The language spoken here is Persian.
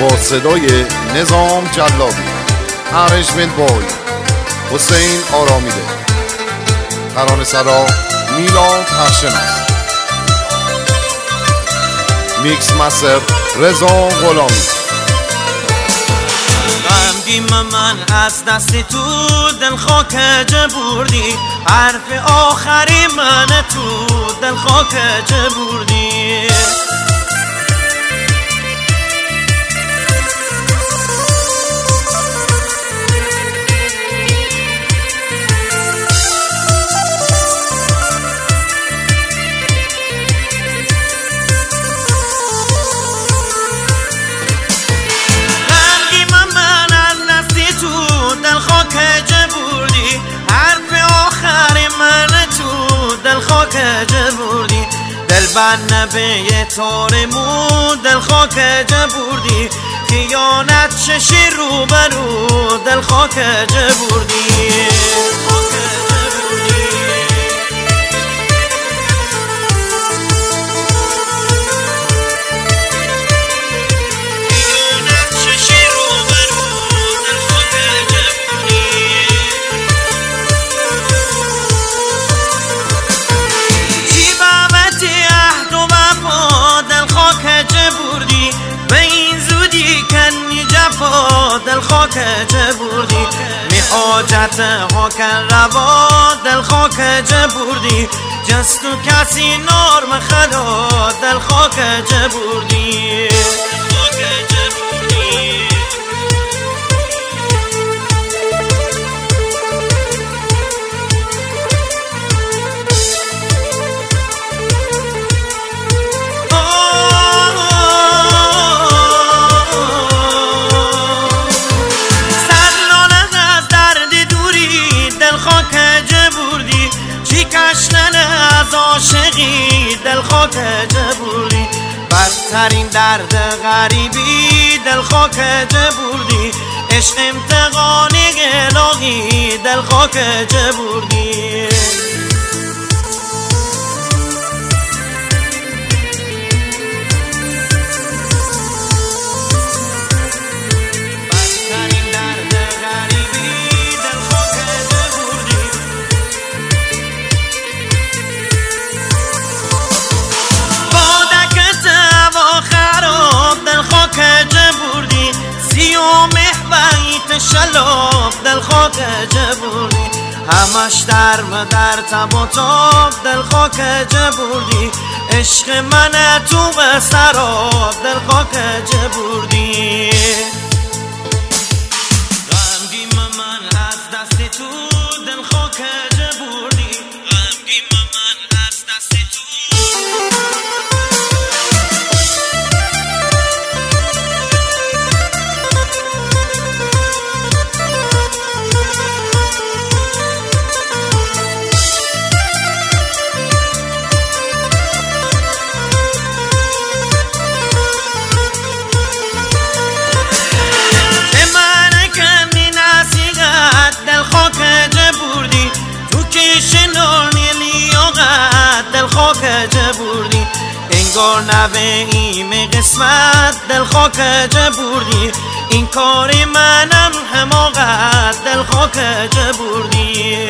با صدای نظام جلابی، ارنجمنت بای حسین آرامیده، ترانه‌سرا میلاد هرشناس، میکس مستر رضا غلامی. غمگیم من از دست تو دل خاک جبوردی، حرف آخری من تو دل خاک جبوردی. دلبند نبه تارمون دل خاک جبوردی، خیانت چشی روبرو دل خاک جبوردی. دل خاک جبوردی، می حاجت ها کن روا دل خاک جبوردی، جست و کسی نرم خدا دل خاک جبوردی. دل خاک جبوردی، بدترین درد غریبی دل خاک جبوردی، عشق امتحانی الهی دل خاک جبوردی. شلاب دل خاک جبوردی، همش درم در تب و تاب دل خاک جبوردی، عشق من تو به سراب دل خاک جبوردی. غمگیم من از دست تو دل خاک جبوردی، غمگیم من از دست تو. انگار نویم قسمت دل خاک جبوردی، این کار منم حماقت دل خاک جبوردی.